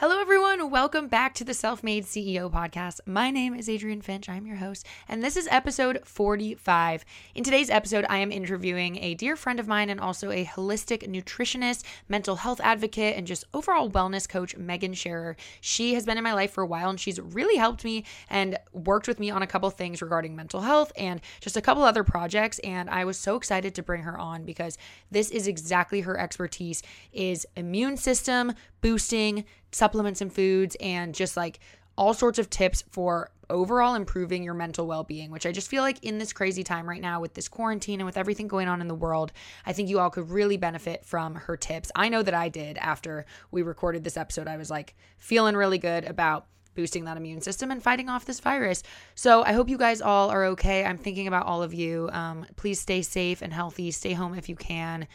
Hello everyone, welcome back to the Self-Made CEO Podcast. My name is Adrienne Finch, I'm your host, and this is episode 45. In today's episode, I am interviewing a dear friend of mine and also a holistic nutritionist, mental health advocate, and just overall wellness coach, Megan Sherer. She has been in my life for a while and she's really helped me and worked with me on a couple things regarding mental health and just a couple other projects, and I was so excited to bring her on because this is exactly her expertise, is immune system boosting, supplements and foods, and just like all sorts of tips for overall improving your mental well-being, which I just feel like in this crazy time right now with this quarantine and with everything going on in the world, I think you all could really benefit from her tips. I know that I did. After we recorded this episode, I was like feeling really good about boosting that immune system and fighting off this virus. So I hope you guys all are okay. I'm thinking about all of you. Please stay safe and healthy. Stay home if you can.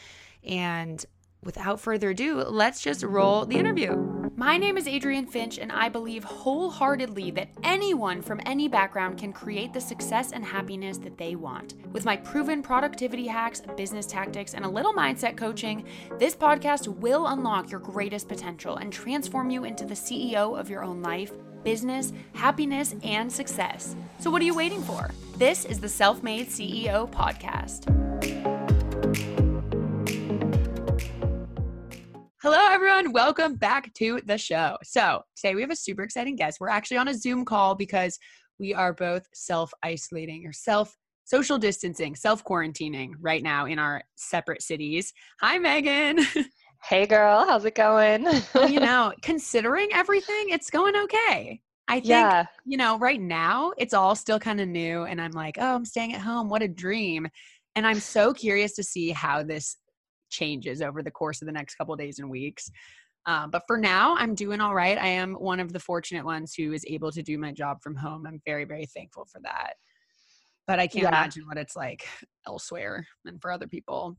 And without further ado, let's just roll the interview. My name is Adrienne Finch, and I believe wholeheartedly that anyone from any background can create the success and happiness that they want. With my proven productivity hacks, business tactics, and a little mindset coaching, this podcast will unlock your greatest potential and transform you into the CEO of your own life, business, happiness, and success. So what are you waiting for? This is the Self-Made CEO Podcast. Hello, everyone. Welcome back to the show. So today we have a super exciting guest. We're actually on a Zoom call because we are both self-isolating or self-social distancing, self-quarantining right now in our separate cities. Hi, Megan. Hey, girl. How's it going? Well, you know, considering everything, it's going okay. I think, you know, right now it's all still kind of new and I'm like, oh, I'm staying at home. What a dream. And I'm so curious to see how this changes over the course of the next couple of days and weeks. But for now, I'm doing all right. I am one of the fortunate ones who is able to do my job from home. I'm very, very thankful for that. But I can't imagine what it's like elsewhere and for other people.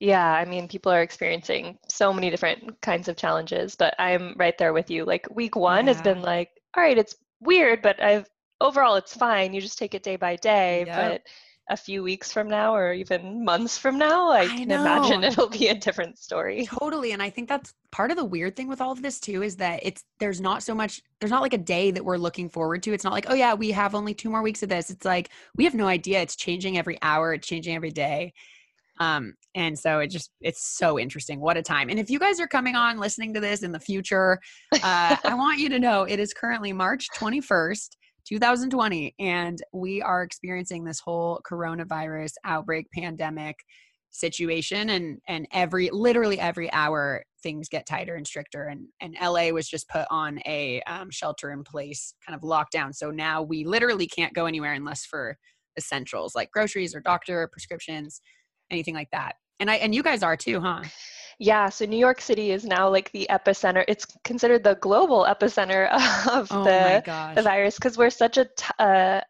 Yeah, I mean, people are experiencing so many different kinds of challenges, but I'm right there with you. Like week one has been like, all right, it's weird, but overall it's fine. You just take it day by day. But a few weeks from now or even months from now, I can imagine it'll be a different story. Totally. And I think that's part of the weird thing with all of this too, is that there's not like a day that we're looking forward to. It's not like, oh yeah, we have only 2 more weeks of this. It's like, we have no idea. It's changing every hour. It's changing every day. And so it's so interesting. What a time. And if you guys are coming on listening to this in the future, I want you to know it is currently March 21st. 2020, and we are experiencing this whole coronavirus outbreak pandemic situation, and literally every hour things get tighter and stricter, and LA was just put on a shelter in place kind of lockdown. So now we literally can't go anywhere unless for essentials like groceries or doctor prescriptions, anything like that. And you guys are too, huh? Yeah. So New York City is now like the epicenter. It's considered the global epicenter of the virus because we're such a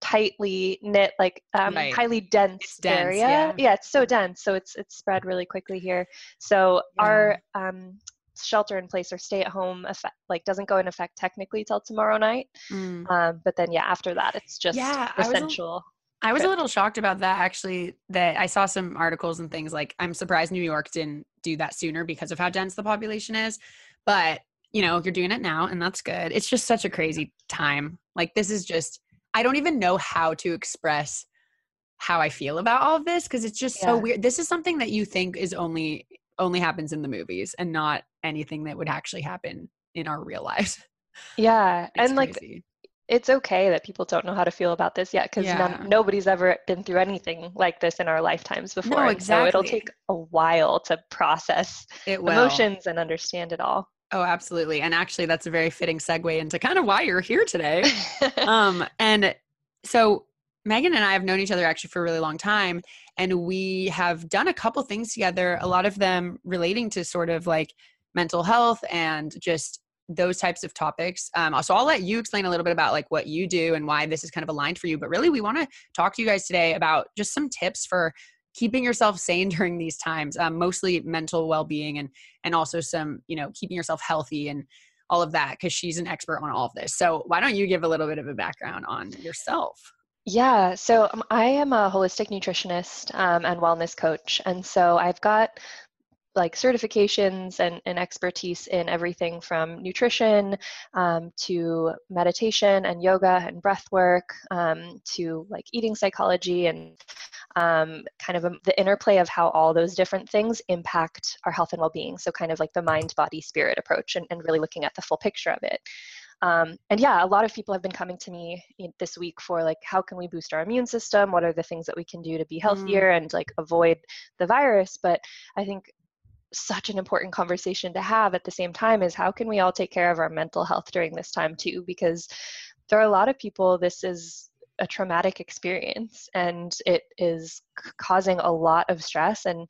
tightly knit, like highly dense area. Yeah, it's so dense. So it's spread really quickly here. So our shelter in place or stay at home effect, like doesn't go in effect technically till tomorrow night. But then after that, it's just essential. I was a little shocked about that, actually, that I saw some articles and things like, I'm surprised New York didn't do that sooner because of how dense the population is. But, you know, you're doing it now and that's good. It's just such a crazy time. Like this is just, I don't even know how to express how I feel about all of this because it's just so weird. This is something that you think is only happens in the movies and not anything that would actually happen in our real lives. Yeah. And crazy. It's okay that people don't know how to feel about this yet because nobody's ever been through anything like this in our lifetimes before. No, exactly. So it'll take a while to process emotions and understand it all. Oh, absolutely. And actually, that's a very fitting segue into kind of why you're here today. And so Megan and I have known each other actually for a really long time, and we have done a couple things together, a lot of them relating to sort of like mental health and just those types of topics. So I'll let you explain a little bit about like what you do and why this is kind of aligned for you. But really, we want to talk to you guys today about just some tips for keeping yourself sane during these times, mostly mental well-being and also some, you know, keeping yourself healthy and all of that, because she's an expert on all of this. So why don't you give a little bit of a background on yourself? Yeah. So I am a holistic nutritionist and wellness coach. And so I've got like certifications and expertise in everything from nutrition to meditation and yoga and breath work to like eating psychology and kind of the interplay of how all those different things impact our health and well-being. So kind of like the mind, body, spirit approach and really looking at the full picture of it. And yeah, a lot of people have been coming to me this week for like, how can we boost our immune system? What are the things that we can do to be healthier and like avoid the virus? But I think such an important conversation to have at the same time is how can we all take care of our mental health during this time too? Because there are a lot of people, this is a traumatic experience and it is causing a lot of stress, and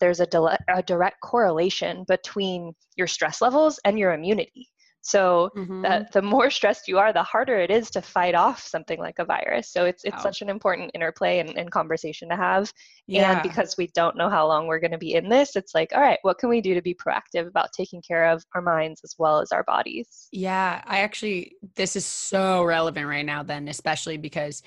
there's a direct correlation between your stress levels and your immunity. So that the more stressed you are, the harder it is to fight off something like a virus. So it's such an important interplay and conversation to have. Yeah. And because we don't know how long we're going to be in this, it's like, all right, what can we do to be proactive about taking care of our minds as well as our bodies? Yeah, this is so relevant right now then, especially because,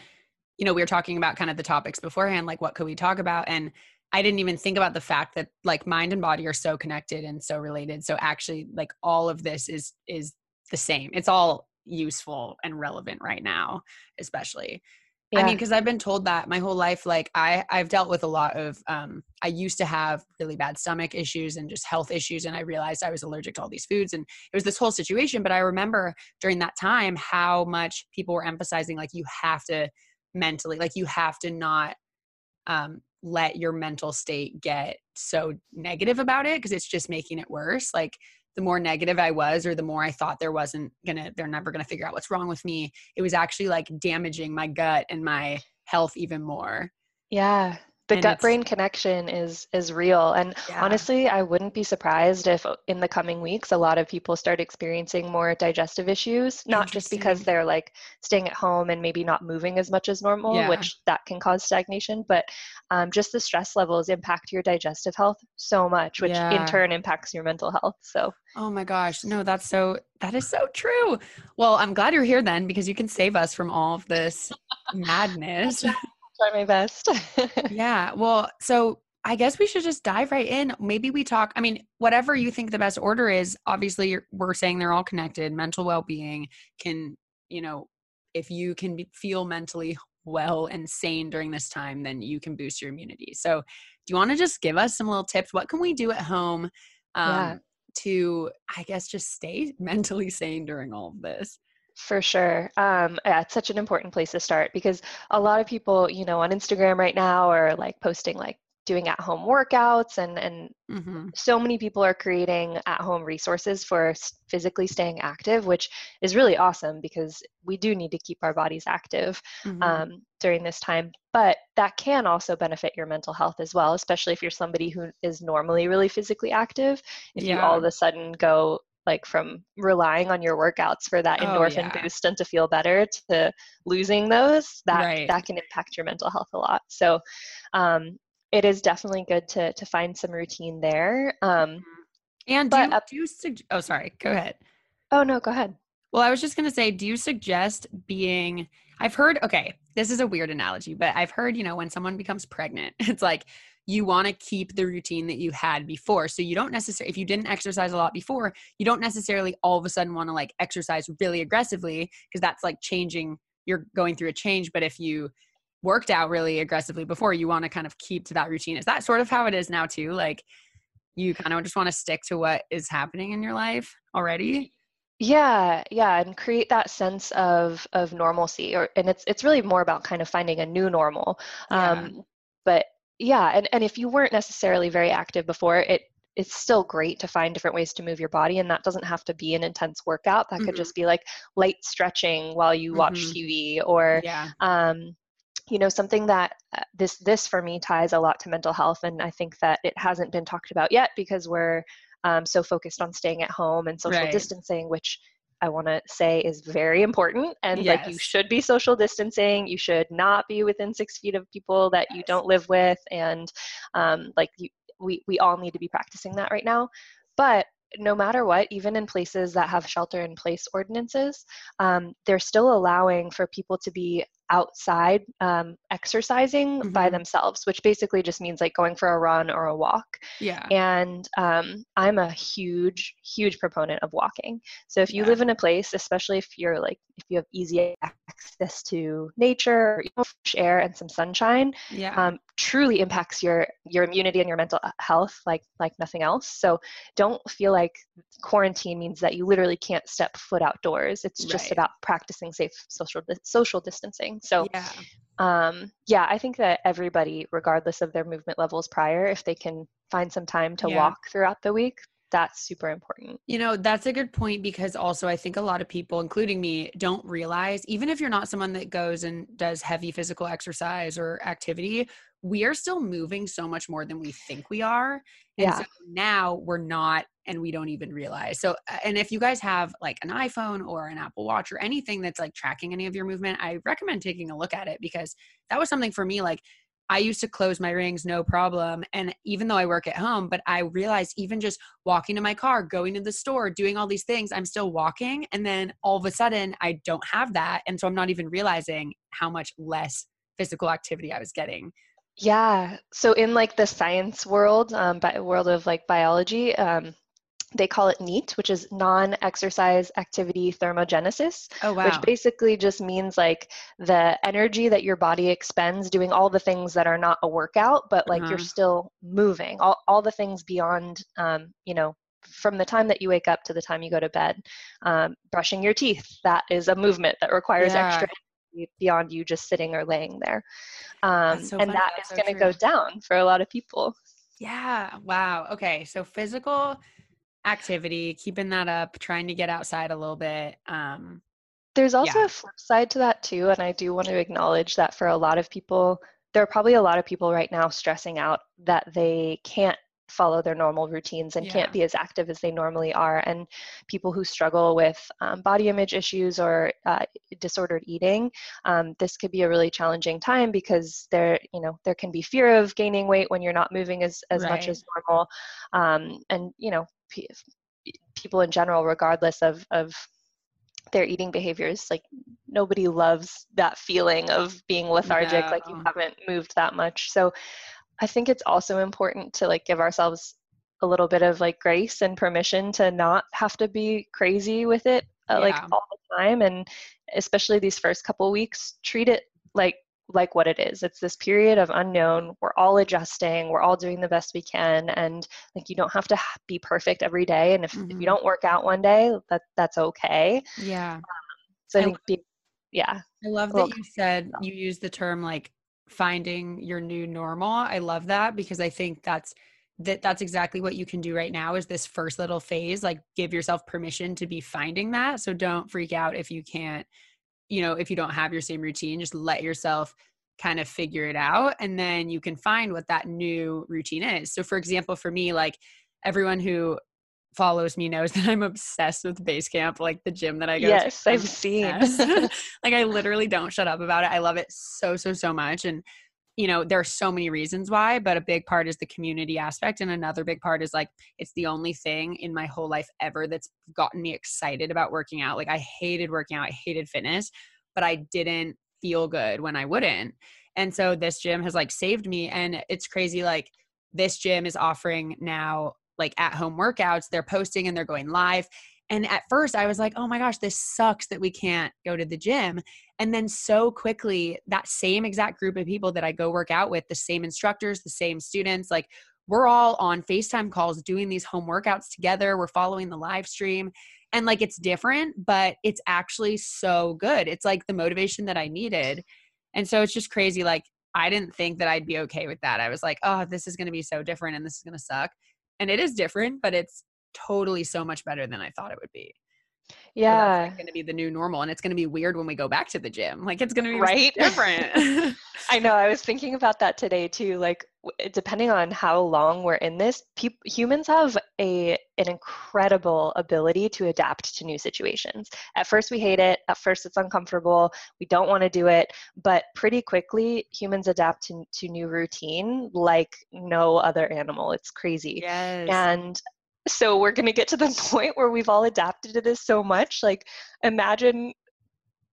you know, we were talking about kind of the topics beforehand, like what could we talk about? And I didn't even think about the fact that like mind and body are so connected and so related. So actually like all of this is the same. It's all useful and relevant right now, especially. Yeah. I mean, cause I've been told that my whole life, like I've dealt with a lot of, I used to have really bad stomach issues and just health issues. And I realized I was allergic to all these foods and it was this whole situation. But I remember during that time, how much people were emphasizing, like you have to mentally, like you have to not, let your mental state get so negative about it because it's just making it worse. Like the more negative I was, or the more I thought they're never gonna figure out what's wrong with me, it was actually like damaging my gut and my health even more. Yeah. The gut-brain connection is real. And honestly, I wouldn't be surprised if in the coming weeks, a lot of people start experiencing more digestive issues, not just because they're like staying at home and maybe not moving as much as normal, which that can cause stagnation, but just the stress levels impact your digestive health so much, which in turn impacts your mental health. So. Oh my gosh. No, that is so true. Well, I'm glad you're here then, because you can save us from all of this madness. Try my best. Yeah. Well, so I guess we should just dive right in. Maybe we talk, I mean, whatever you think the best order is, obviously we're saying they're all connected. Mental well-being can, you know, if you can feel mentally well and sane during this time, then you can boost your immunity. So do you want to just give us some little tips? What can we do at home to, I guess, just stay mentally sane during all of this? For sure. Yeah, it's such an important place to start because a lot of people, you know, on Instagram right now are like posting like doing at-home workouts and so many people are creating at-home resources for physically staying active, which is really awesome because we do need to keep our bodies active during this time. But that can also benefit your mental health as well, especially if you're somebody who is normally really physically active. If you all of a sudden go like from relying on your workouts for that endorphin boost and to feel better to losing those, that can impact your mental health a lot. So it is definitely good to find some routine there. And do you suggest, oh, sorry, go ahead. Oh no, go ahead. Well, I was just going to say, do you suggest being, I've heard, okay, this is a weird analogy, but I've heard, you know, when someone becomes pregnant, it's like, you want to keep the routine that you had before. So you don't necessarily, if you didn't exercise a lot before, you don't necessarily all of a sudden want to like exercise really aggressively because that's like changing, you're going through a change. But if you worked out really aggressively before, you want to kind of keep to that routine. Is that sort of how it is now too? Like you kind of just want to stick to what is happening in your life already? Yeah. Yeah. And create that sense of normalcy and it's really more about kind of finding a new normal. But yeah. And if you weren't necessarily very active before, it's still great to find different ways to move your body. And that doesn't have to be an intense workout. That could just be like light stretching while you watch TV or, you know, something that this for me ties a lot to mental health. And I think that it hasn't been talked about yet because we're so focused on staying at home and social distancing, which I want to say is very important. And like you should be social distancing. You should not be within 6 feet of people that you don't live with. And we all need to be practicing that right now. But no matter what, even in places that have shelter in place ordinances, they're still allowing for people to be outside exercising mm-hmm. by themselves, which basically just means like going for a run or a walk. Yeah. And I'm a huge, huge proponent of walking. So if you live in a place, especially if you're like, if you have easy access to nature, or, you know, fresh air and some sunshine, truly impacts your immunity and your mental health like nothing else. So don't feel like quarantine means that you literally can't step foot outdoors. It's just about practicing safe social distancing. So I think that everybody, regardless of their movement levels prior, if they can find some time to walk throughout the week, that's super important. You know, that's a good point, because also I think a lot of people, including me, don't realize, even if you're not someone that goes and does heavy physical exercise or activity, we are still moving so much more than we think we are. And so now we're not, and we don't even realize. So, and if you guys have like an iPhone or an Apple Watch or anything that's like tracking any of your movement, I recommend taking a look at it, because that was something for me. Like, I used to close my rings, no problem. And even though I work at home, but I realized even just walking to my car, going to the store, doing all these things, I'm still walking. And then all of a sudden I don't have that. And so I'm not even realizing how much less physical activity I was getting. Yeah. So in like the science world, world of like biology, they call it NEAT, which is non-exercise activity thermogenesis, which basically just means like the energy that your body expends doing all the things that are not a workout, but like you're still moving, all the things beyond, from the time that you wake up to the time you go to bed. Brushing your teeth, that is a movement that requires extra energy beyond you just sitting or laying there. That's going to go down for a lot of people. Yeah. Wow. Okay. So physical activity, keeping that up, trying to get outside a little bit. There's also a flip side to that too. And I do want to acknowledge that for a lot of people, there are probably a lot of people right now stressing out that they can't follow their normal routines and can't be as active as they normally are. And people who struggle with body image issues or disordered eating, this could be a really challenging time, because there can be fear of gaining weight when you're not moving as much as normal. People in general, regardless of their eating behaviors, like nobody loves that feeling of being lethargic, like you haven't moved that much. So I think it's also important to like give ourselves a little bit of like grace and permission to not have to be crazy with it like all the time. And especially these first couple weeks, treat it like what it is. It's this period of unknown. We're all adjusting. We're all doing the best we can. And like, you don't have to be perfect every day. And if you don't work out one day, that's okay. Yeah. So I think, I love that you said you used the term like finding your new normal. I love that, because I think that's exactly what you can do right now, is this first little phase, like give yourself permission to be finding that. So don't freak out if you can't, if you don't have your same routine, just let yourself kind of figure it out. And then you can find what that new routine is. So for example, for me, like everyone who follows me knows that I'm obsessed with Basecamp, like the gym that I go to. Yes, I've seen. Like I literally don't shut up about it. I love it so, so, so much. And, there are so many reasons why, but a big part is the community aspect. And another big part is like, it's the only thing in my whole life ever that's gotten me excited about working out. Like I hated working out. I hated fitness, but I didn't feel good when I wouldn't. And so this gym has like saved me. And it's crazy. Like this gym is offering now like at home workouts, they're posting and they're going live. And at first I was like, oh my gosh, this sucks that we can't go to the gym. And then so quickly, that same exact group of people that I go work out with, the same instructors, the same students, like we're all on FaceTime calls doing these home workouts together. We're following the live stream, and like, it's different, but it's actually so good. It's like the motivation that I needed. And so it's just crazy. Like I didn't think that I'd be okay with that. I was like, oh, this is going to be so different and this is going to suck. And it is different, but it's totally so much better than I thought it would be. Yeah. So that's like going to be the new normal. And it's going to be weird when we go back to the gym. Like it's going to be different. I know. I was thinking about that today too. Like depending on how long we're in this, humans have an incredible ability to adapt to new situations. At first we hate it. At first it's uncomfortable. We don't want to do it, but pretty quickly humans adapt to new routine like no other animal. It's crazy. Yes. And so we're going to get to the point where we've all adapted to this so much. Like imagine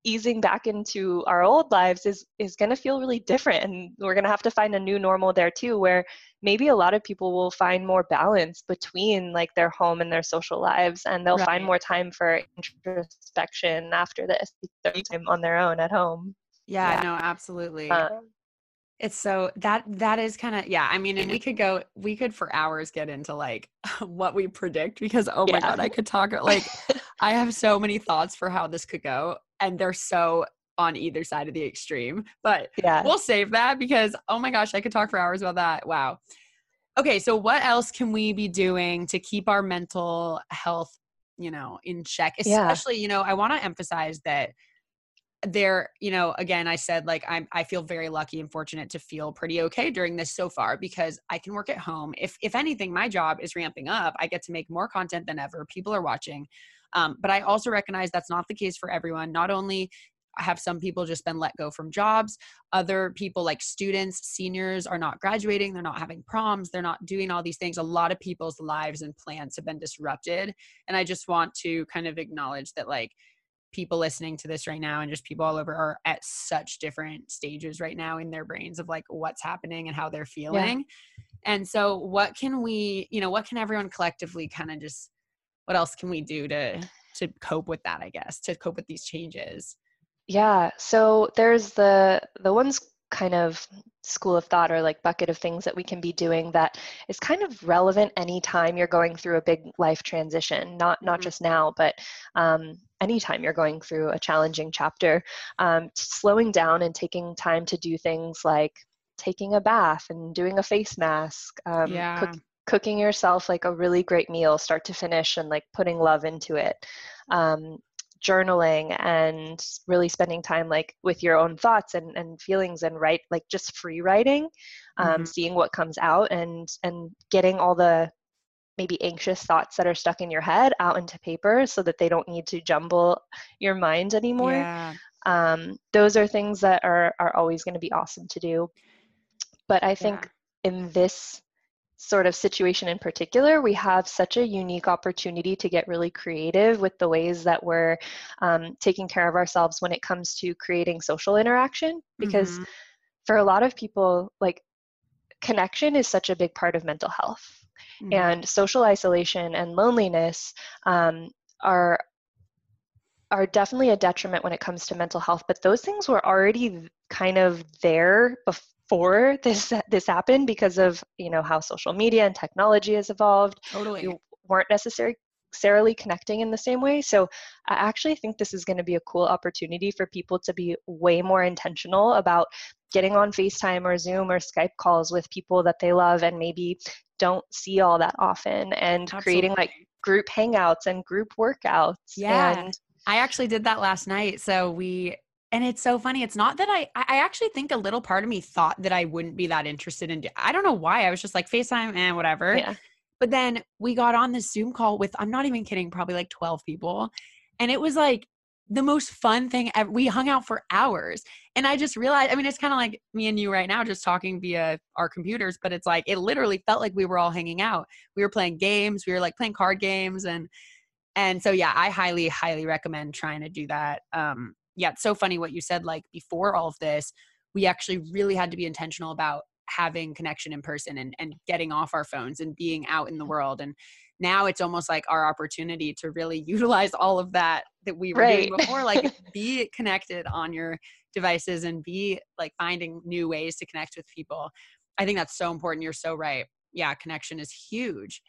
easing back into our old lives is going to feel really different. And we're going to have to find a new normal there too, where maybe a lot of people will find more balance between like their home and their social lives. And they'll find more time for introspection after this, time on their own at home. Yeah. No, absolutely. It's so that is kind of, I mean, and we could for hours get into like what we predict, because, oh my God, I could talk like, I have so many thoughts for how this could go, and they're so on either side of the extreme, but we'll save that because, oh my gosh, I could talk for hours about that. Wow. Okay. So what else can we be doing to keep our mental health, in check, especially, I want to emphasize that there, again, I said, like, I feel very lucky and fortunate to feel pretty okay during this so far, because I can work at home. If anything, my job is ramping up. I get to make more content than ever. People are watching. But I also recognize that's not the case for everyone. Not only have some people just been let go from jobs, other people like students, seniors are not graduating. They're not having proms. They're not doing all these things. A lot of people's lives and plans have been disrupted. And I just want to kind of acknowledge that, like, people listening to this right now and just people all over are at such different stages right now in their brains of like what's happening and how they're feeling. Yeah. And so what can we, what can everyone collectively kind of just, what else can we do to cope with that, I guess, to cope with these changes? Yeah. So there's the one's kind of school of thought or like bucket of things that we can be doing that is kind of relevant anytime you're going through a big life transition, not just now, but anytime you're going through a challenging chapter, slowing down and taking time to do things like taking a bath and doing a face mask, cooking yourself like a really great meal start to finish and like putting love into it. Journaling and really spending time like with your own thoughts and feelings and write, like just free writing, seeing what comes out and getting all the maybe anxious thoughts that are stuck in your head out into paper so that they don't need to jumble your mind anymore. Yeah. Those are things that are always going to be awesome to do. But I think in this sort of situation in particular, we have such a unique opportunity to get really creative with the ways that we're taking care of ourselves when it comes to creating social interaction, because for a lot of people, like, connection is such a big part of mental health, and social isolation and loneliness are definitely a detriment when it comes to mental health, but those things were already kind of there before this happened because of, how social media and technology has evolved. Totally. We weren't necessarily connecting in the same way. So I actually think this is going to be a cool opportunity for people to be way more intentional about getting on FaceTime or Zoom or Skype calls with people that they love and maybe don't see all that often, and creating like group hangouts and group workouts. Yeah. And I actually did that last night. And it's so funny. It's not that I actually think a little part of me thought that I wouldn't be that interested in, I don't know why. I was just like FaceTime and whatever. Yeah. But then we got on this Zoom call with, I'm not even kidding, probably like 12 people. And it was like the most fun thing ever. We hung out for hours. And I just realized, I mean, it's kind of like me and you right now just talking via our computers, but it's like, it literally felt like we were all hanging out. We were playing games. We were like playing card games. And so, yeah, I highly, highly recommend trying to do that. Yeah, it's so funny what you said, like before all of this, we actually really had to be intentional about having connection in person and getting off our phones and being out in the world. And now it's almost like our opportunity to really utilize all of that we were doing before, like be connected on your devices and be like finding new ways to connect with people. I think that's so important. You're so right. Yeah, connection is huge.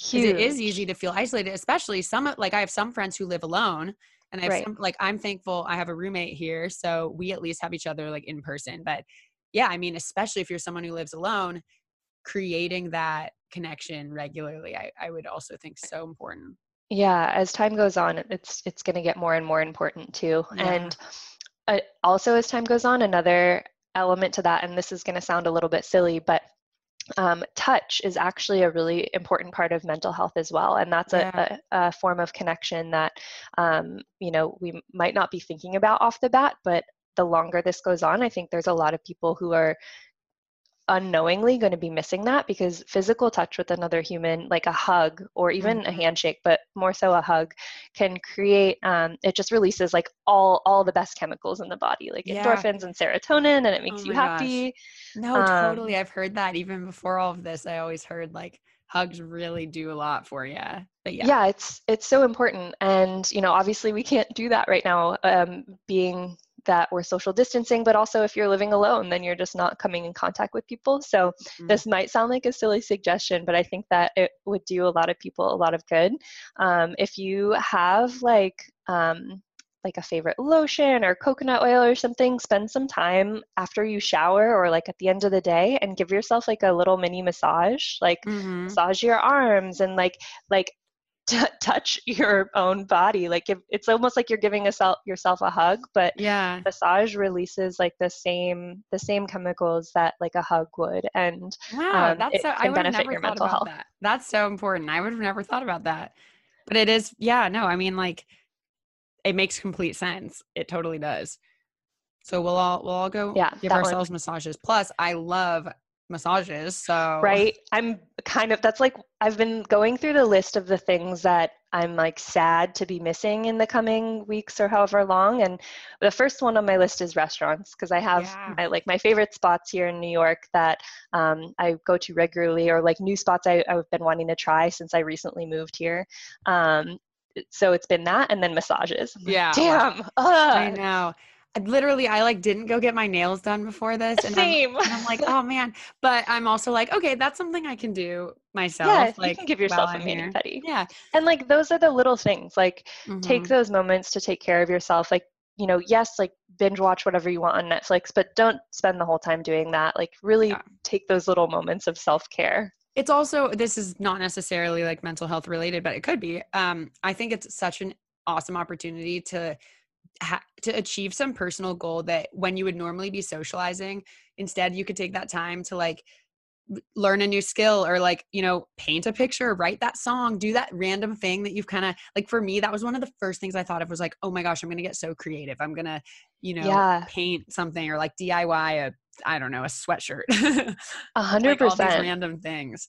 'Cause it is easy to feel isolated, especially like I have some friends who live alone. And I have some, like, I'm thankful I have a roommate here, so we at least have each other like in person. But yeah, I mean, especially if you're someone who lives alone, creating that connection regularly, I would also think so important. Yeah. As time goes on, it's going to get more and more important too. Yeah. And also as time goes on, another element to that, and this is going to sound a little bit silly, but touch is actually a really important part of mental health as well. And that's a form of connection that, we might not be thinking about off the bat, but the longer this goes on, I think there's a lot of people who are unknowingly going to be missing that, because physical touch with another human, like a hug or even a handshake, but more so a hug, can create, it just releases like all the best chemicals in the body, like endorphins and serotonin, and it makes you happy. Gosh. No, totally. I've heard that even before all of this. I always heard like hugs really do a lot for you. But yeah, it's so important. And, you know, obviously we can't do that right now, being that we're social distancing, but also if you're living alone, then you're just not coming in contact with people. So this might sound like a silly suggestion, but I think that it would do a lot of people a lot of good. If you have like a favorite lotion or coconut oil or something, spend some time after you shower or like at the end of the day and give yourself like a little mini massage, like massage your arms and like touch your own body. Like it's almost like you're giving yourself a hug, but massage releases like the same chemicals that like a hug would. And I would have never thought about that. That's so important. I would have never thought about that, but it is. Yeah, no, I mean, like, it makes complete sense. It totally does. So we'll all go give ourselves massages. Plus I love massages. So right. I'm kind of, that's like, I've been going through the list of the things that I'm like sad to be missing in the coming weeks or however long. And the first one on my list is restaurants, because I have my favorite spots here in New York that I go to regularly, or like new spots I've been wanting to try since I recently moved here. So it's been that, and then massages. Yeah. Damn. Wow. I know. Literally, I like didn't go get my nails done before this. And same. I'm like, oh man. But I'm also like, okay, that's something I can do myself. Yeah, like, you can give yourself a mini petty. Yeah. And like, those are the little things. Like, take those moments to take care of yourself. Like, you know, yes, like binge watch whatever you want on Netflix, but don't spend the whole time doing that. Like, really take those little moments of self-care. It's also, this is not necessarily like mental health related, but it could be. I think it's such an awesome opportunity to achieve some personal goal that when you would normally be socializing, instead you could take that time to like learn a new skill, or like, you know, paint a picture, write that song, do that random thing that you've kind of like, for me, that was one of the first things I thought of was like, oh my gosh, I'm going to get so creative. I'm going to, you know, paint something, or like DIY I don't know, a sweatshirt. 100%. Like random things.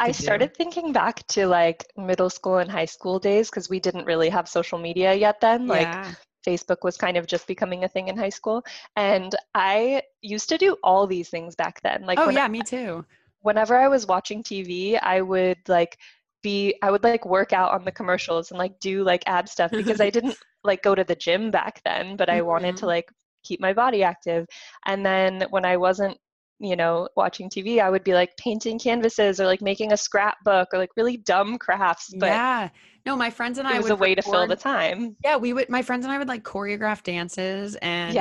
I started thinking back to like middle school and high school days, because we didn't really have social media yet then. Like Facebook was kind of just becoming a thing in high school. And I used to do all these things back then. Like, me too. Whenever I was watching TV, I would work out on the commercials and like do like ab stuff, because I didn't like go to the gym back then, but I wanted to like keep my body active. And then when I wasn't, you know, watching TV, I would be like painting canvases, or like making a scrapbook, or like really dumb crafts. But no, my friends and I, it was a way to fill the time. Yeah, my friends and I would like choreograph dances and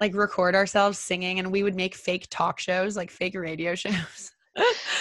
like record ourselves singing, and we would make fake talk shows, like fake radio shows.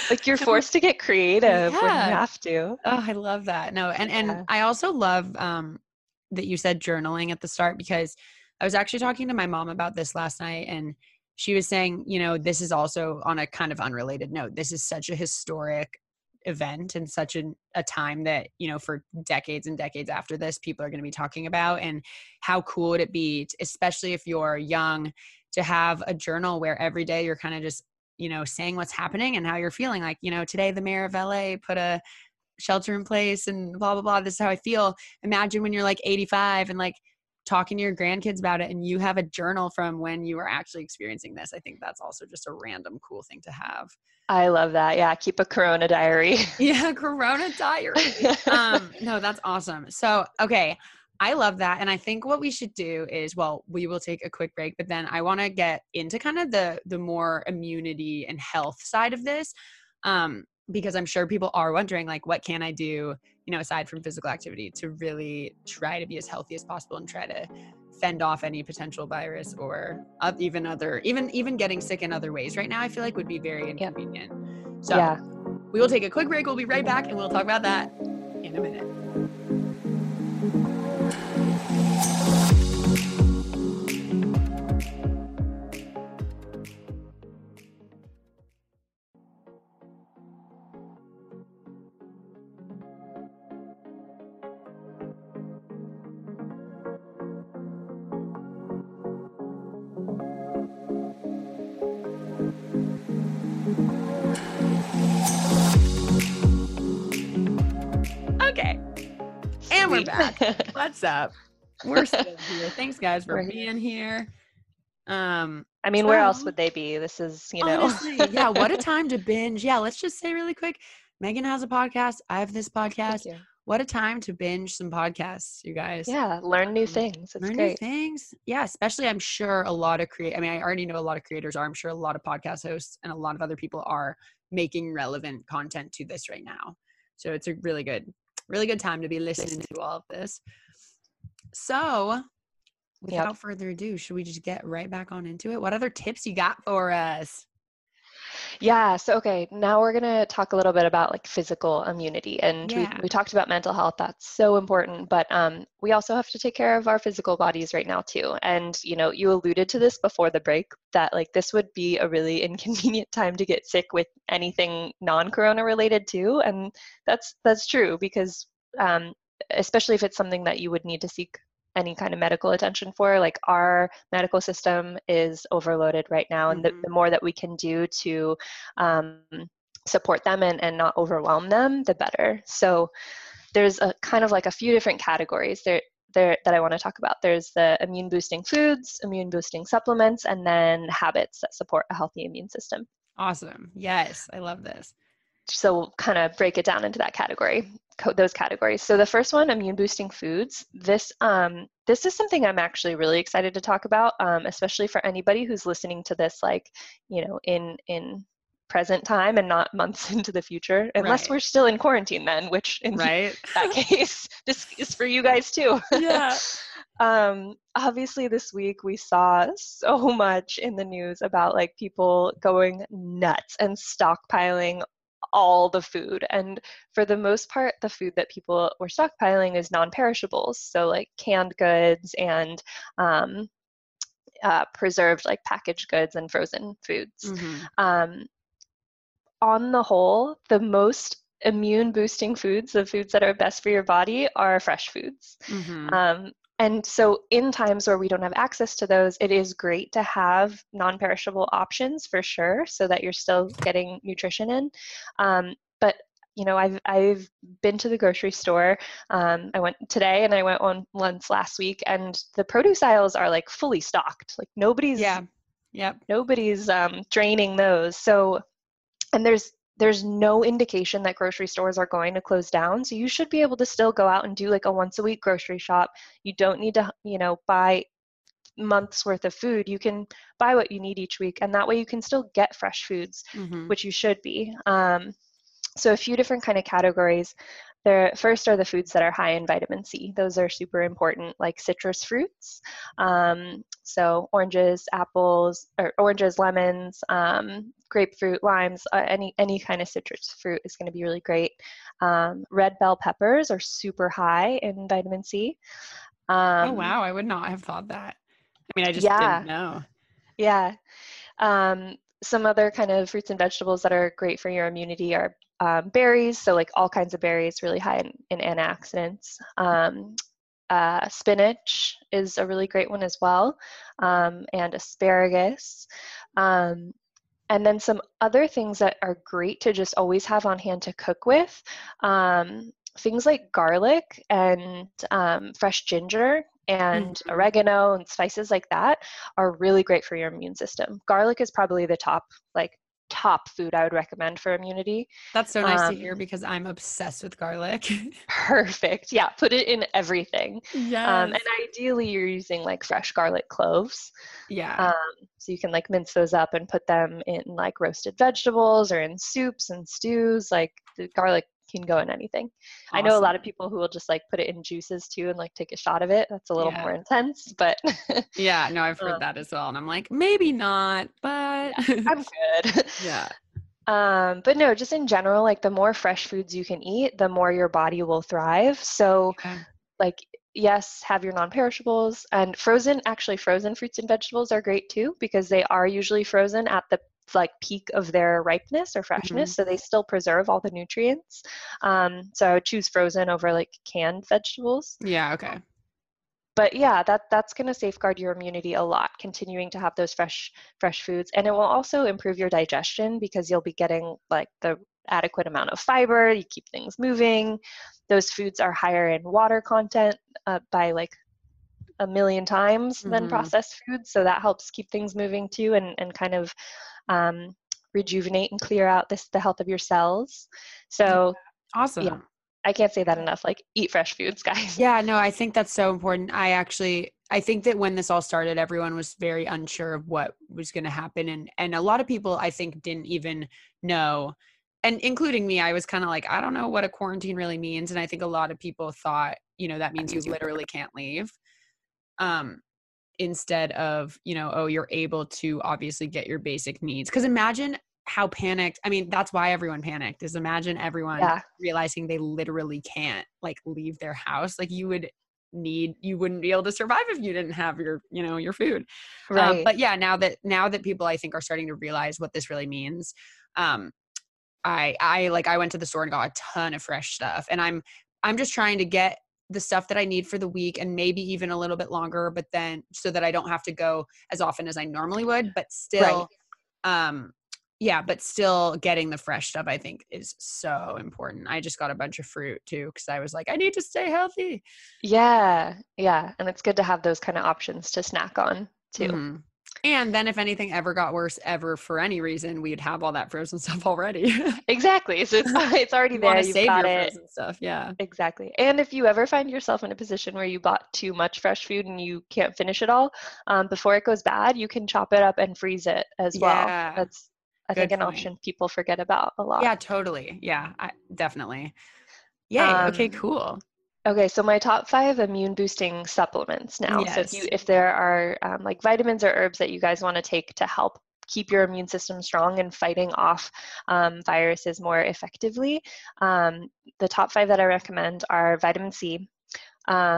Like, you're forced to get creative when you have to. Oh, I love that. No, and I also love that you said journaling at the start, because I was actually talking to my mom about this last night, and she was saying, you know, this is also, on a kind of unrelated note, this is such a historic event and such a time that, you know, for decades and decades after this, people are going to be talking about. And how cool would it be, especially if you're young, to have a journal where every day you're kind of just, you know, saying what's happening and how you're feeling. Like, you know, today the mayor of LA put a shelter in place and blah, blah, blah. This is how I feel. Imagine when you're like 85 and like talking to your grandkids about it, and you have a journal from when you were actually experiencing this. I think that's also just a random cool thing to have. I love that. Yeah. Keep a Corona diary. Yeah. Corona diary. No, that's awesome. So, okay. I love that. And I think what we should do is, well, we will take a quick break, but then I want to get into kind of the more immunity and health side of this. Because I'm sure people are wondering, like, what can I do, you know, aside from physical activity, to really try to be as healthy as possible and try to fend off any potential virus, or even getting sick in other ways right now, I feel like would be very inconvenient. Yep. So we will take a quick break. We'll be right back, and we'll talk about that in a minute. we're back. What's up? We're still here. Thanks, guys, for being here. I mean, where else would they be? This is, you know. Honestly, yeah, what a time to binge. Yeah, let's just say really quick, Megan has a podcast. I have this podcast. What a time to binge some podcasts, you guys. Yeah, learn new things. It's great. New things. Yeah, especially I'm sure a lot of I already know a lot of creators are. I'm sure a lot of podcast hosts and a lot of other people are making relevant content to this right now. So it's a really good time to be listening to all of this. So without further ado, should we just get right back on into it? What other tips you got for us? Yeah. So, okay. Now we're going to talk a little bit about like physical immunity, and we talked about mental health. That's so important, but we also have to take care of our physical bodies right now too. And, you know, you alluded to this before the break that like, this would be a really inconvenient time to get sick with anything non-corona related too. And that's true because especially if it's something that you would need to seek any kind of medical attention for, like our medical system is overloaded right now. And the more that we can do to support them and not overwhelm them, the better. So there's a kind of like a few different categories there that I want to talk about. There's the immune boosting foods, immune boosting supplements, and then habits that support a healthy immune system. Awesome. Yes. I love this. So we'll kind of break it down into that category. Those categories. So the first one, immune boosting foods. This is something I'm actually really excited to talk about, especially for anybody who's listening to this, like, you know, in present time and not months into the future, unless we're still in quarantine then, which in that case, this is for you guys too. Yeah. Obviously this week we saw so much in the news about like people going nuts and stockpiling all the food. And for the most part, the food that people were stockpiling is non-perishables. So like canned goods and preserved like packaged goods and frozen foods. Mm-hmm. On the whole, the most immune boosting foods, the foods that are best for your body, are fresh foods. Mm-hmm. And so in times where we don't have access to those, it is great to have non-perishable options for sure, so that you're still getting nutrition in. But, you know, I've been to the grocery store. I went today and I went on once last week, and the produce aisles are like fully stocked. Like nobody's draining those. So, and there's no indication that grocery stores are going to close down. So you should be able to still go out and do like a once a week grocery shop. You don't need to, you know, buy months worth of food. You can buy what you need each week. And that way you can still get fresh foods, which you should be. So a few different kind of categories. There first are the foods that are high in vitamin C. Those are super important, like citrus fruits. So oranges, lemons, grapefruit, limes, any kind of citrus fruit is going to be really great. Red bell peppers are super high in vitamin C. Oh, wow. I would not have thought that. I mean, I just didn't know. Yeah. Some other kind of fruits and vegetables that are great for your immunity are berries. So like all kinds of berries, really high in antioxidants. Spinach is a really great one as well. And asparagus. And then some other things that are great to just always have on hand to cook with, things like garlic and fresh ginger and oregano and spices like that are really great for your immune system. Garlic is probably the top food I would recommend for immunity. That's so nice to hear, because I'm obsessed with garlic. Perfect. Yeah. Put it in everything. Yeah. And ideally you're using like fresh garlic cloves. Yeah. So you can like mince those up and put them in like roasted vegetables or in soups and stews. Like the garlic can go in anything. Awesome. I know a lot of people who will just like put it in juices too and like take a shot of it. That's a little more intense, but yeah, no, I've heard that as well. And I'm like, maybe not, but I'm good. Yeah. But no, just in general, like the more fresh foods you can eat, the more your body will thrive. So like, yes, have your non-perishables, and frozen fruits and vegetables are great too, because they are usually frozen at the like peak of their ripeness or freshness. So they still preserve all the nutrients. So I would choose frozen over like canned vegetables. Yeah. Okay. But yeah, that's going to safeguard your immunity a lot, continuing to have those fresh foods. And it will also improve your digestion, because you'll be getting like the adequate amount of fiber, you keep things moving. Those foods are higher in water content by like a million times than processed foods. So that helps keep things moving too, and kind of rejuvenate and clear out the health of your cells. So awesome. Yeah, I can't say that enough. Like, eat fresh foods, guys. Yeah, no, I think that's so important. I think that when this all started, everyone was very unsure of what was going to happen. And a lot of people, I think, didn't even know. And including me, I was kind of like, I don't know what a quarantine really means. And I think a lot of people thought, you know, that means you literally can't leave. Instead of, you know, oh, you're able to obviously get your basic needs. Because imagine how panicked, I mean, that's why everyone panicked, is imagine everyone realizing they literally can't like leave their house. Like, you wouldn't be able to survive if you didn't have your, you know, your food. Right. But yeah, now that people, I think, are starting to realize what this really means. I went to the store and got a ton of fresh stuff, and I'm just trying to get the stuff that I need for the week and maybe even a little bit longer, but then so that I don't have to go as often as I normally would, but still, but still getting the fresh stuff, I think, is so important. I just got a bunch of fruit too, because I was like, I need to stay healthy. Yeah. Yeah. And it's good to have those kind of options to snack on too. Mm-hmm. And then if anything ever got worse ever for any reason, we'd have all that frozen stuff already. Exactly. So it's already there. You save your frozen stuff. Yeah. Exactly. And if you ever find yourself in a position where you bought too much fresh food and you can't finish it all, before it goes bad, you can chop it up and freeze it as well. That's, I think, an option people forget about a lot. Yeah, totally. Yeah, definitely. Yeah. Okay, cool. Okay, so my top 5 immune boosting supplements now. Yes. So if there are like vitamins or herbs that you guys want to take to help keep your immune system strong and fighting off viruses more effectively, the top 5 that I recommend are vitamin C. And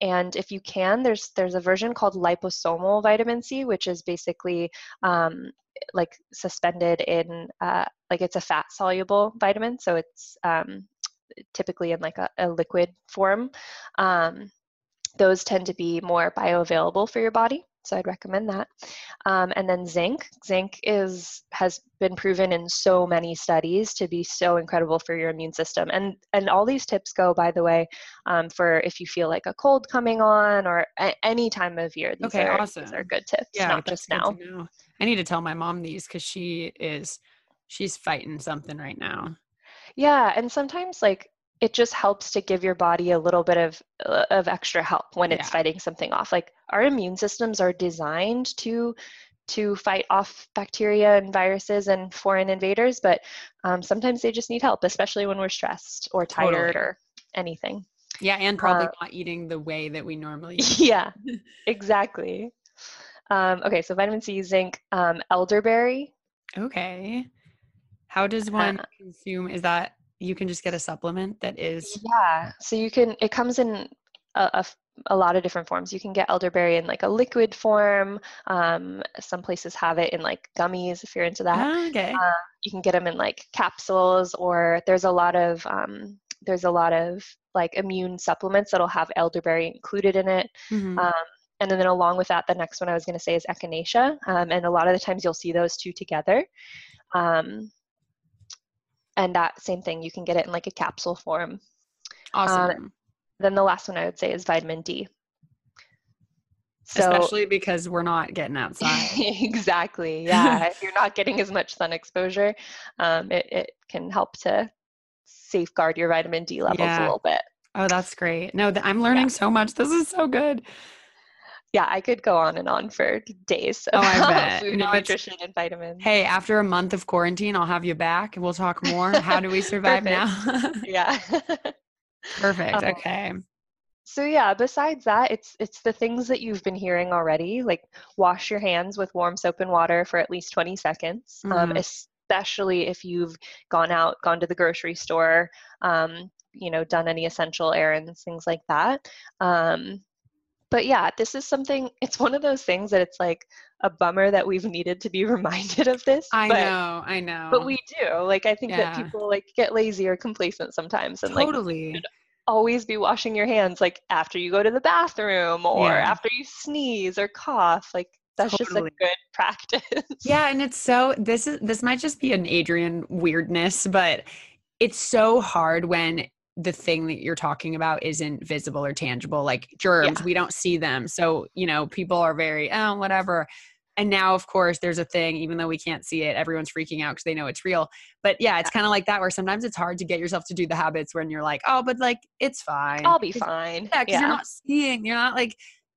if you can, there's a version called liposomal vitamin C, which is basically like suspended in like, it's a fat soluble vitamin. So it's typically in like a liquid form. Those tend to be more bioavailable for your body. So I'd recommend that. And then zinc. Zinc has been proven in so many studies to be so incredible for your immune system. And all these tips go, by the way, for if you feel like a cold coming on or any time of year. These are good tips, not just now. I need to tell my mom these, because she's fighting something right now. Yeah. And sometimes like, it just helps to give your body a little bit of extra help when it's fighting something off. Like, our immune systems are designed to fight off bacteria and viruses and foreign invaders, but sometimes they just need help, especially when we're stressed or tired or anything. Yeah, and probably not eating the way that we normally eat. Yeah, exactly. Okay, so vitamin C, zinc, elderberry. Okay. How does one consume? Is that you can just get a supplement that is? Yeah. So it comes in a lot of different forms. You can get elderberry in like a liquid form. Some places have it in like gummies if you're into that. Okay. You can get them in like capsules, or there's a lot of like immune supplements that'll have elderberry included in it. Mm-hmm. And then along with that, the next one I was going to say is echinacea. And a lot of the times you'll see those two together. And that same thing, you can get it in like a capsule form. Awesome. Then the last one I would say is vitamin D. So, especially because we're not getting outside. Exactly. Yeah. If you're not getting as much sun exposure, it can help to safeguard your vitamin D levels a little bit. Oh, that's great. No, I'm learning so much. This is so good. Yeah, I could go on and on for days about food and nutrition and vitamins. Hey, after a month of quarantine, I'll have you back and we'll talk more. How do we survive now? Yeah. Perfect. Okay. So yeah, besides that, it's the things that you've been hearing already, like wash your hands with warm soap and water for at least 20 seconds, especially if you've gone to the grocery store, done any essential errands, things like that. But yeah, this is something, it's one of those things that it's like a bummer that we've needed to be reminded of this. I know. But we do. Like, I think that people like get lazy or complacent sometimes. And like, you should always be washing your hands, like after you go to the bathroom or after you sneeze or cough. Like, That's totally. Just a good practice. Yeah. And it's so, this might just be an Adrienne weirdness, but it's so hard when the thing that you're talking about isn't visible or tangible, like germs, we don't see them. So, people are very, oh, whatever. And now, of course, there's a thing, even though we can't see it, everyone's freaking out because they know it's real. But yeah, it's kind of like that, where sometimes it's hard to get yourself to do the habits when you're like, oh, but like, it's fine. I'll be fine. Yeah. Cause you're not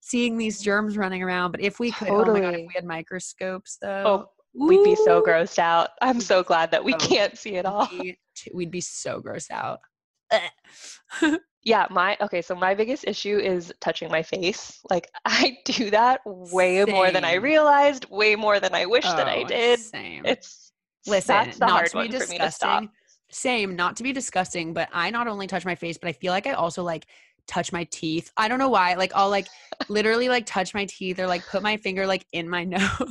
seeing these germs running around. But if we could, oh my God, if we had microscopes though. Oh. We'd be so grossed out. I'm so glad that we can't see it all. We'd be so grossed out. Yeah. So my biggest issue is touching my face. Like I do that way more than I realized, way more than I wish that I did. Same. That's the hard one for me to stop. Same. Not to be disgusting, but I not only touch my face, but I feel like I also like touch my teeth. I don't know why. Like I'll like literally like touch my teeth or like put my finger like in my nose, which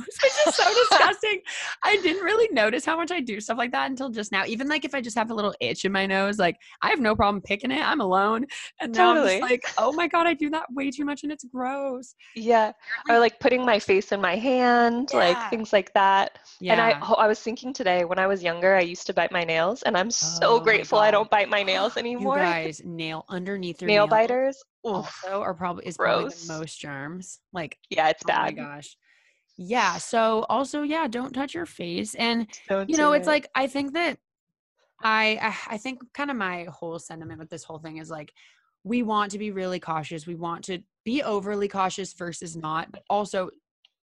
is so disgusting. I didn't really notice how much I do stuff like that until just now. Even like if I just have a little itch in my nose, like I have no problem picking it. I'm alone. And now I'm just like, oh my God, I do that way too much and it's gross. Yeah. Or like putting my face in my hand, like things like that. Yeah. And I was thinking today, when I was younger, I used to bite my nails, and I'm so grateful I don't bite my nails anymore. You guys, nail biters also are probably the most germs. Like, yeah, it's bad. Oh my gosh. Yeah. So also, yeah, don't touch your face. And it's like, I think that I think kind of my whole sentiment with this whole thing is like, we want to be really cautious. We want to be overly cautious versus not, but also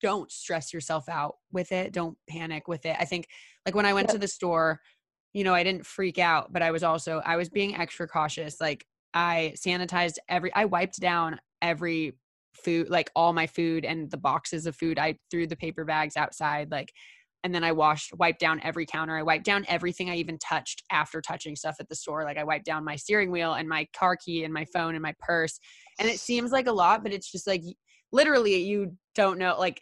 don't stress yourself out with it. Don't panic with it. I think like when I went to the store, I didn't freak out, but I was being extra cautious. Like I sanitized I wiped down every food, like all my food and the boxes of food. I threw the paper bags outside, like, and then I wiped down every counter. I wiped down everything I even touched after touching stuff at the store. Like I wiped down my steering wheel and my car key and my phone and my purse. And it seems like a lot, but it's just like, literally you don't know, like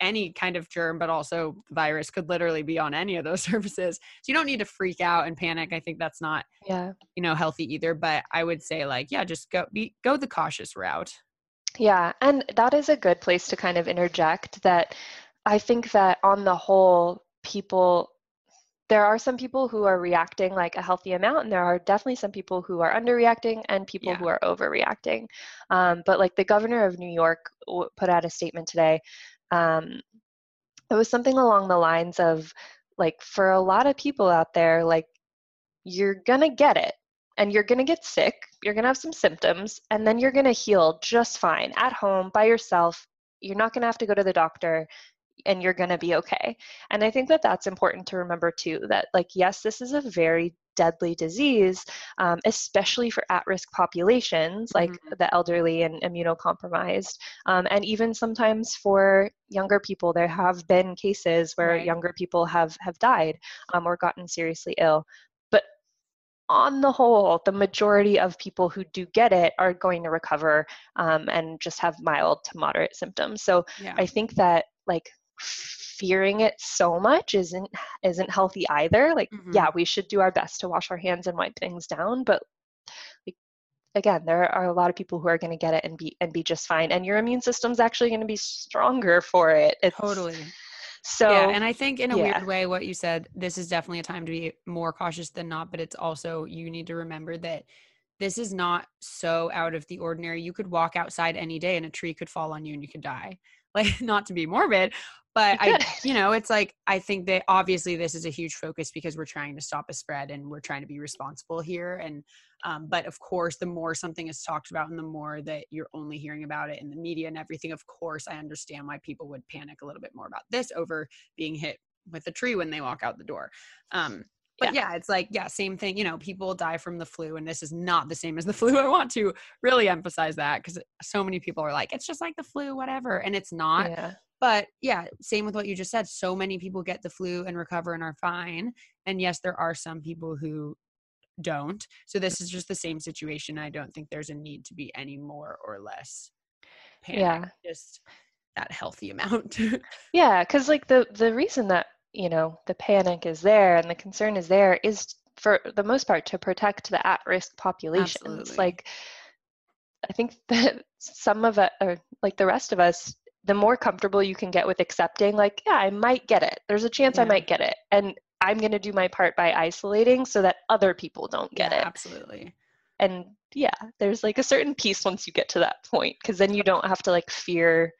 any kind of germ, but also virus could literally be on any of those surfaces. So you don't need to freak out and panic. I think that's not, healthy either. But I would say like, yeah, just go the cautious route. Yeah. And that is a good place to kind of interject that I think that on the whole, there are some people who are reacting like a healthy amount, and there are definitely some people who are underreacting and people who are overreacting. But like the governor of New York put out a statement today. It was something along the lines of like, for a lot of people out there, like you're going to get it and you're going to get sick. You're going to have some symptoms, and then you're going to heal just fine at home by yourself. You're not going to have to go to the doctor, and you're going to be okay. And I think that that's important to remember too, that like, yes, this is a very deadly disease, especially for at-risk populations like the elderly and immunocompromised. And even sometimes for younger people, there have been cases where younger people have died or gotten seriously ill. But on the whole, the majority of people who do get it are going to recover and just have mild to moderate symptoms. So I think that like, fearing it so much isn't healthy either. Like, yeah, we should do our best to wash our hands and wipe things down, but like, again, there are a lot of people who are going to get it and be just fine. And your immune system's actually going to be stronger for it. Totally. So, yeah, and I think in a weird way, what you said, this is definitely a time to be more cautious than not, but it's also, you need to remember that this is not so out of the ordinary. You could walk outside any day and a tree could fall on you and you could die. Like, not to be morbid, but it's like, I think that obviously this is a huge focus because we're trying to stop a spread and we're trying to be responsible here. And, but of course, the more something is talked about and the more that you're only hearing about it in the media and everything, of course, I understand why people would panic a little bit more about this over being hit with a tree when they walk out the door. But it's like, same thing, people die from the flu, and this is not the same as the flu. I want to really emphasize that because so many people are like, it's just like the flu, whatever. And it's not, but same with what you just said. So many people get the flu and recover and are fine. And yes, there are some people who don't. So this is just the same situation. I don't think there's a need to be any more or less panic, just that healthy amount. Cause like the reason that, the panic is there and the concern is there is for the most part to protect the at-risk populations. Absolutely. Like I think that some of it, or like the rest of us the more comfortable you can get with accepting, like, yeah, I might get it. There's a chance I might get it. And I'm going to do my part by isolating so that other people don't get it. Absolutely. And yeah, there's like a certain peace once you get to that point, because then you don't have to like fear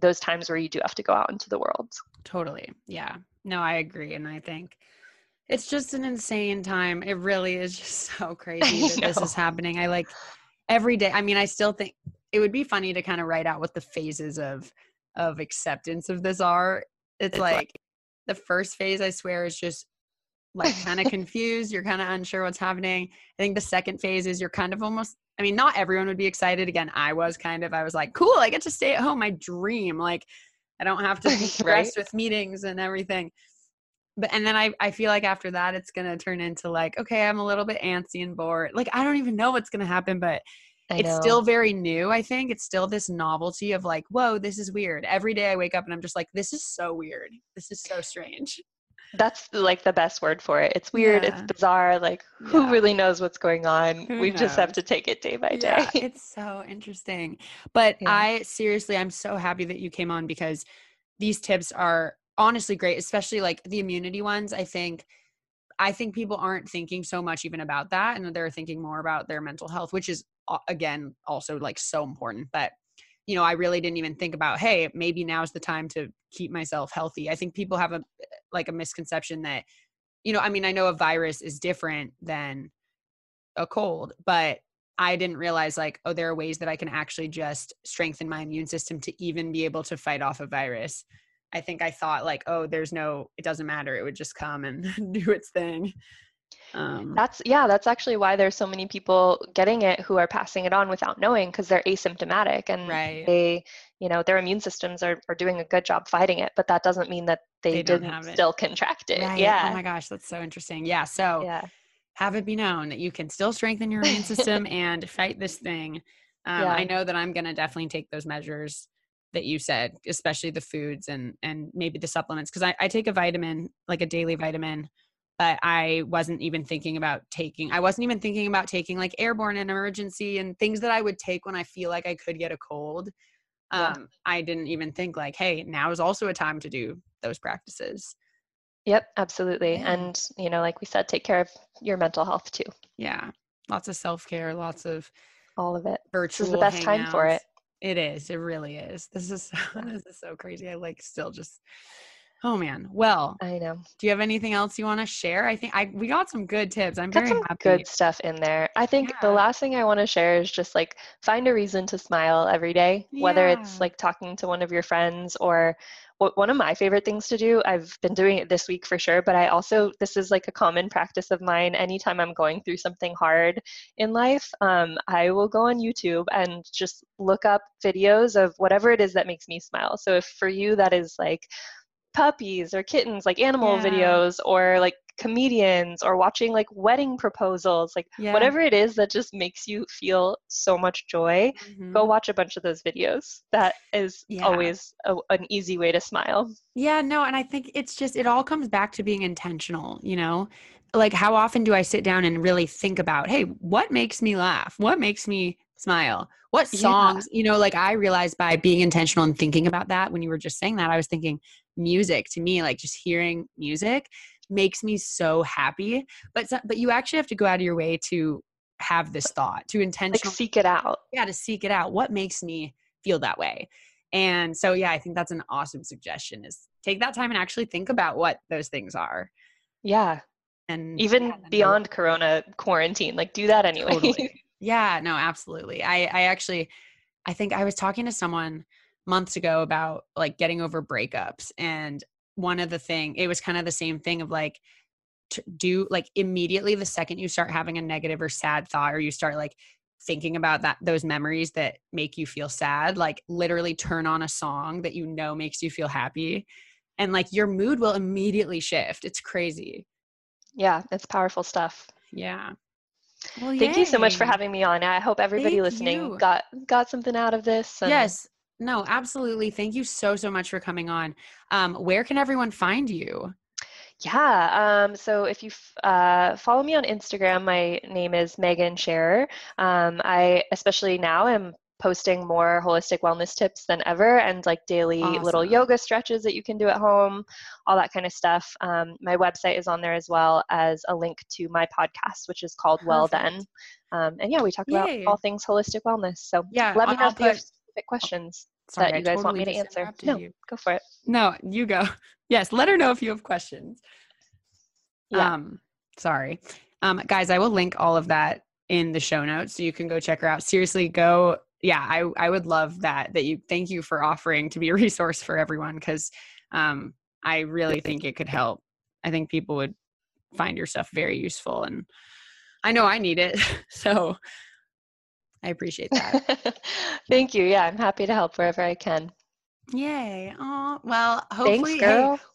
those times where you do have to go out into the world. Totally. Yeah. No, I agree. And I think it's just an insane time. It really is just so crazy that this is happening. I like every day. I mean, I still think it would be funny to kind of write out what the phases of acceptance of this are. It's like the first phase, I swear, is just like kind of confused. You're kind of unsure what's happening. I think the second phase is you're kind of almost, I mean, not everyone would be excited. Again, I was like, cool, I get to stay at home. My dream. Like, I don't have to rest with meetings and everything. But, and then I feel like after that, it's going to turn into like, okay, I'm a little bit antsy and bored. Like, I don't even know what's going to happen, but it's still very new. I think it's still this novelty of like, whoa, this is weird. Every day I wake up and I'm just like, this is so weird. This is so strange. That's like the best word for it. It's weird. Yeah. It's bizarre. Like who really knows what's going on? Who knows? Just have to take it day by day. Yeah, it's so interesting. But I'm so happy that you came on, because these tips are honestly great, especially like the immunity ones. I think people aren't thinking so much even about that, and they're thinking more about their mental health, which is again also like so important. But you know, I really didn't even think about, hey, maybe now's the time to keep myself healthy. I think people have a misconception that, you know, I mean, I know a virus is different than a cold, but I didn't realize like, oh, there are ways that I can actually just strengthen my immune system to even be able to fight off a virus. I think I thought like, oh, it doesn't matter. It would just come and do its thing. That's actually why there's so many people getting it who are passing it on without knowing, because they're asymptomatic and they, you know, their immune systems are doing a good job fighting it, but that doesn't mean that they didn't still contract it. Right. Yeah. Oh my gosh. That's so interesting. Yeah. So have it be known that you can still strengthen your immune system and fight this thing. I know that I'm going to definitely take those measures that you said, especially the foods and maybe the supplements. Cause I take a vitamin, like a daily vitamin, but I wasn't even thinking about taking like airborne and emergency and things that I would take when I feel like I could get a cold. I didn't even think like, hey, now is also a time to do those practices. Yep, absolutely. Yeah. And, you know, like we said, take care of your mental health too. Yeah. Lots of self-care, lots of all of it. Virtual This is the best hangouts. Time for it. It is. It really is. This is so crazy. I like still just... Oh man. Well, I know. Do you have anything else you want to share? I think we got some good tips. I'm very happy. Good stuff in there. I think the last thing I want to share is just like find a reason to smile every day, whether it's like talking to one of your friends or one of my favorite things to do. I've been doing it this week for sure, but this is like a common practice of mine. Anytime I'm going through something hard in life, I will go on YouTube and just look up videos of whatever it is that makes me smile. So if for you that is like puppies or kittens, like animal videos, or like comedians, or watching like wedding proposals, like whatever it is that just makes you feel so much joy, go watch a bunch of those videos. That is always an easy way to smile. Yeah, no, and I think it's just, it all comes back to being intentional, you know? Like how often do I sit down and really think about, hey, what makes me laugh? What makes me smile? What songs, you know, like I realized by being intentional and thinking about that when you were just saying that, I was thinking, music to me, like just hearing music makes me so happy, but you actually have to go out of your way to have this thought, to intentionally like seek it out, what makes me feel that way. And so I think that's an awesome suggestion, is take that time and actually think about what those things are. And even beyond corona quarantine, like do that anyway. Totally. Yeah, no, absolutely. I think I was talking to someone months ago about like getting over breakups. And it was kind of the same thing of like, to do like immediately the second you start having a negative or sad thought, or you start like thinking about those memories that make you feel sad, like literally turn on a song that, you know, makes you feel happy. And like your mood will immediately shift. It's crazy. Yeah. It's powerful stuff. Yeah. Well, thank you so much for having me on. I hope everybody listening got something out of this. Yes. No, absolutely. Thank you so much for coming on. Where can everyone find you? Yeah. So if you follow me on Instagram, my name is Megan Sherer. I especially now am posting more holistic wellness tips than ever, and like daily little yoga stretches that you can do at home, all that kind of stuff. My website is on there as well as a link to my podcast, which is called Well Then. And yeah, we talk about all things holistic wellness. So let me know if you have specific questions that you guys want me to answer. No, go for it. No, you go. Yes. Let her know if you have questions. Yeah. Guys, I will link all of that in the show notes, so you can go check her out. Seriously, go. Yeah. I would love that you, thank you for offering to be a resource for everyone. 'Cause, I really think it could help. I think people would find your stuff very useful, and I know I need it. So I appreciate that. Thank you. Yeah. I'm happy to help wherever I can. Yay. Oh, well, hopefully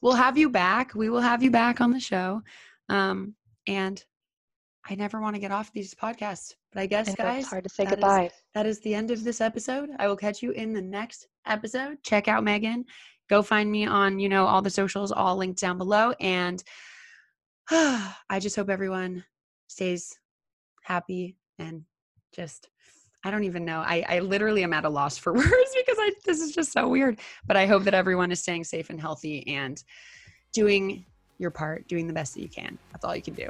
we'll have you back. We will have you back on the show. And I never want to get off these podcasts, but I guess, guys, it's hard to say goodbye. That is the end of this episode. I will catch you in the next episode. Check out Megan. Go find me on, all the socials, all linked down below. And I just hope everyone stays happy and just, I don't even know. I literally am at a loss for words because this is just so weird, but I hope that everyone is staying safe and healthy and doing your part, doing the best that you can. That's all you can do.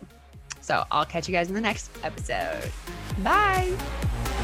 So I'll catch you guys in the next episode. Bye.